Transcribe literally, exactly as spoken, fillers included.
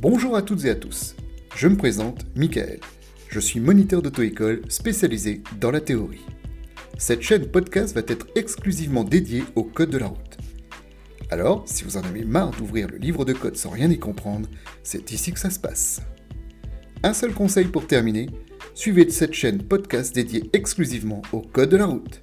Bonjour à toutes et à tous, je me présente Mickaël. Je suis moniteur d'auto-école spécialisé dans la théorie. Cette chaîne podcast va être exclusivement dédiée au code de la route. Alors, si vous en avez marre d'ouvrir le livre de code sans rien y comprendre, c'est ici que ça se passe. Un seul conseil pour terminer, suivez cette chaîne podcast dédiée exclusivement au code de la route.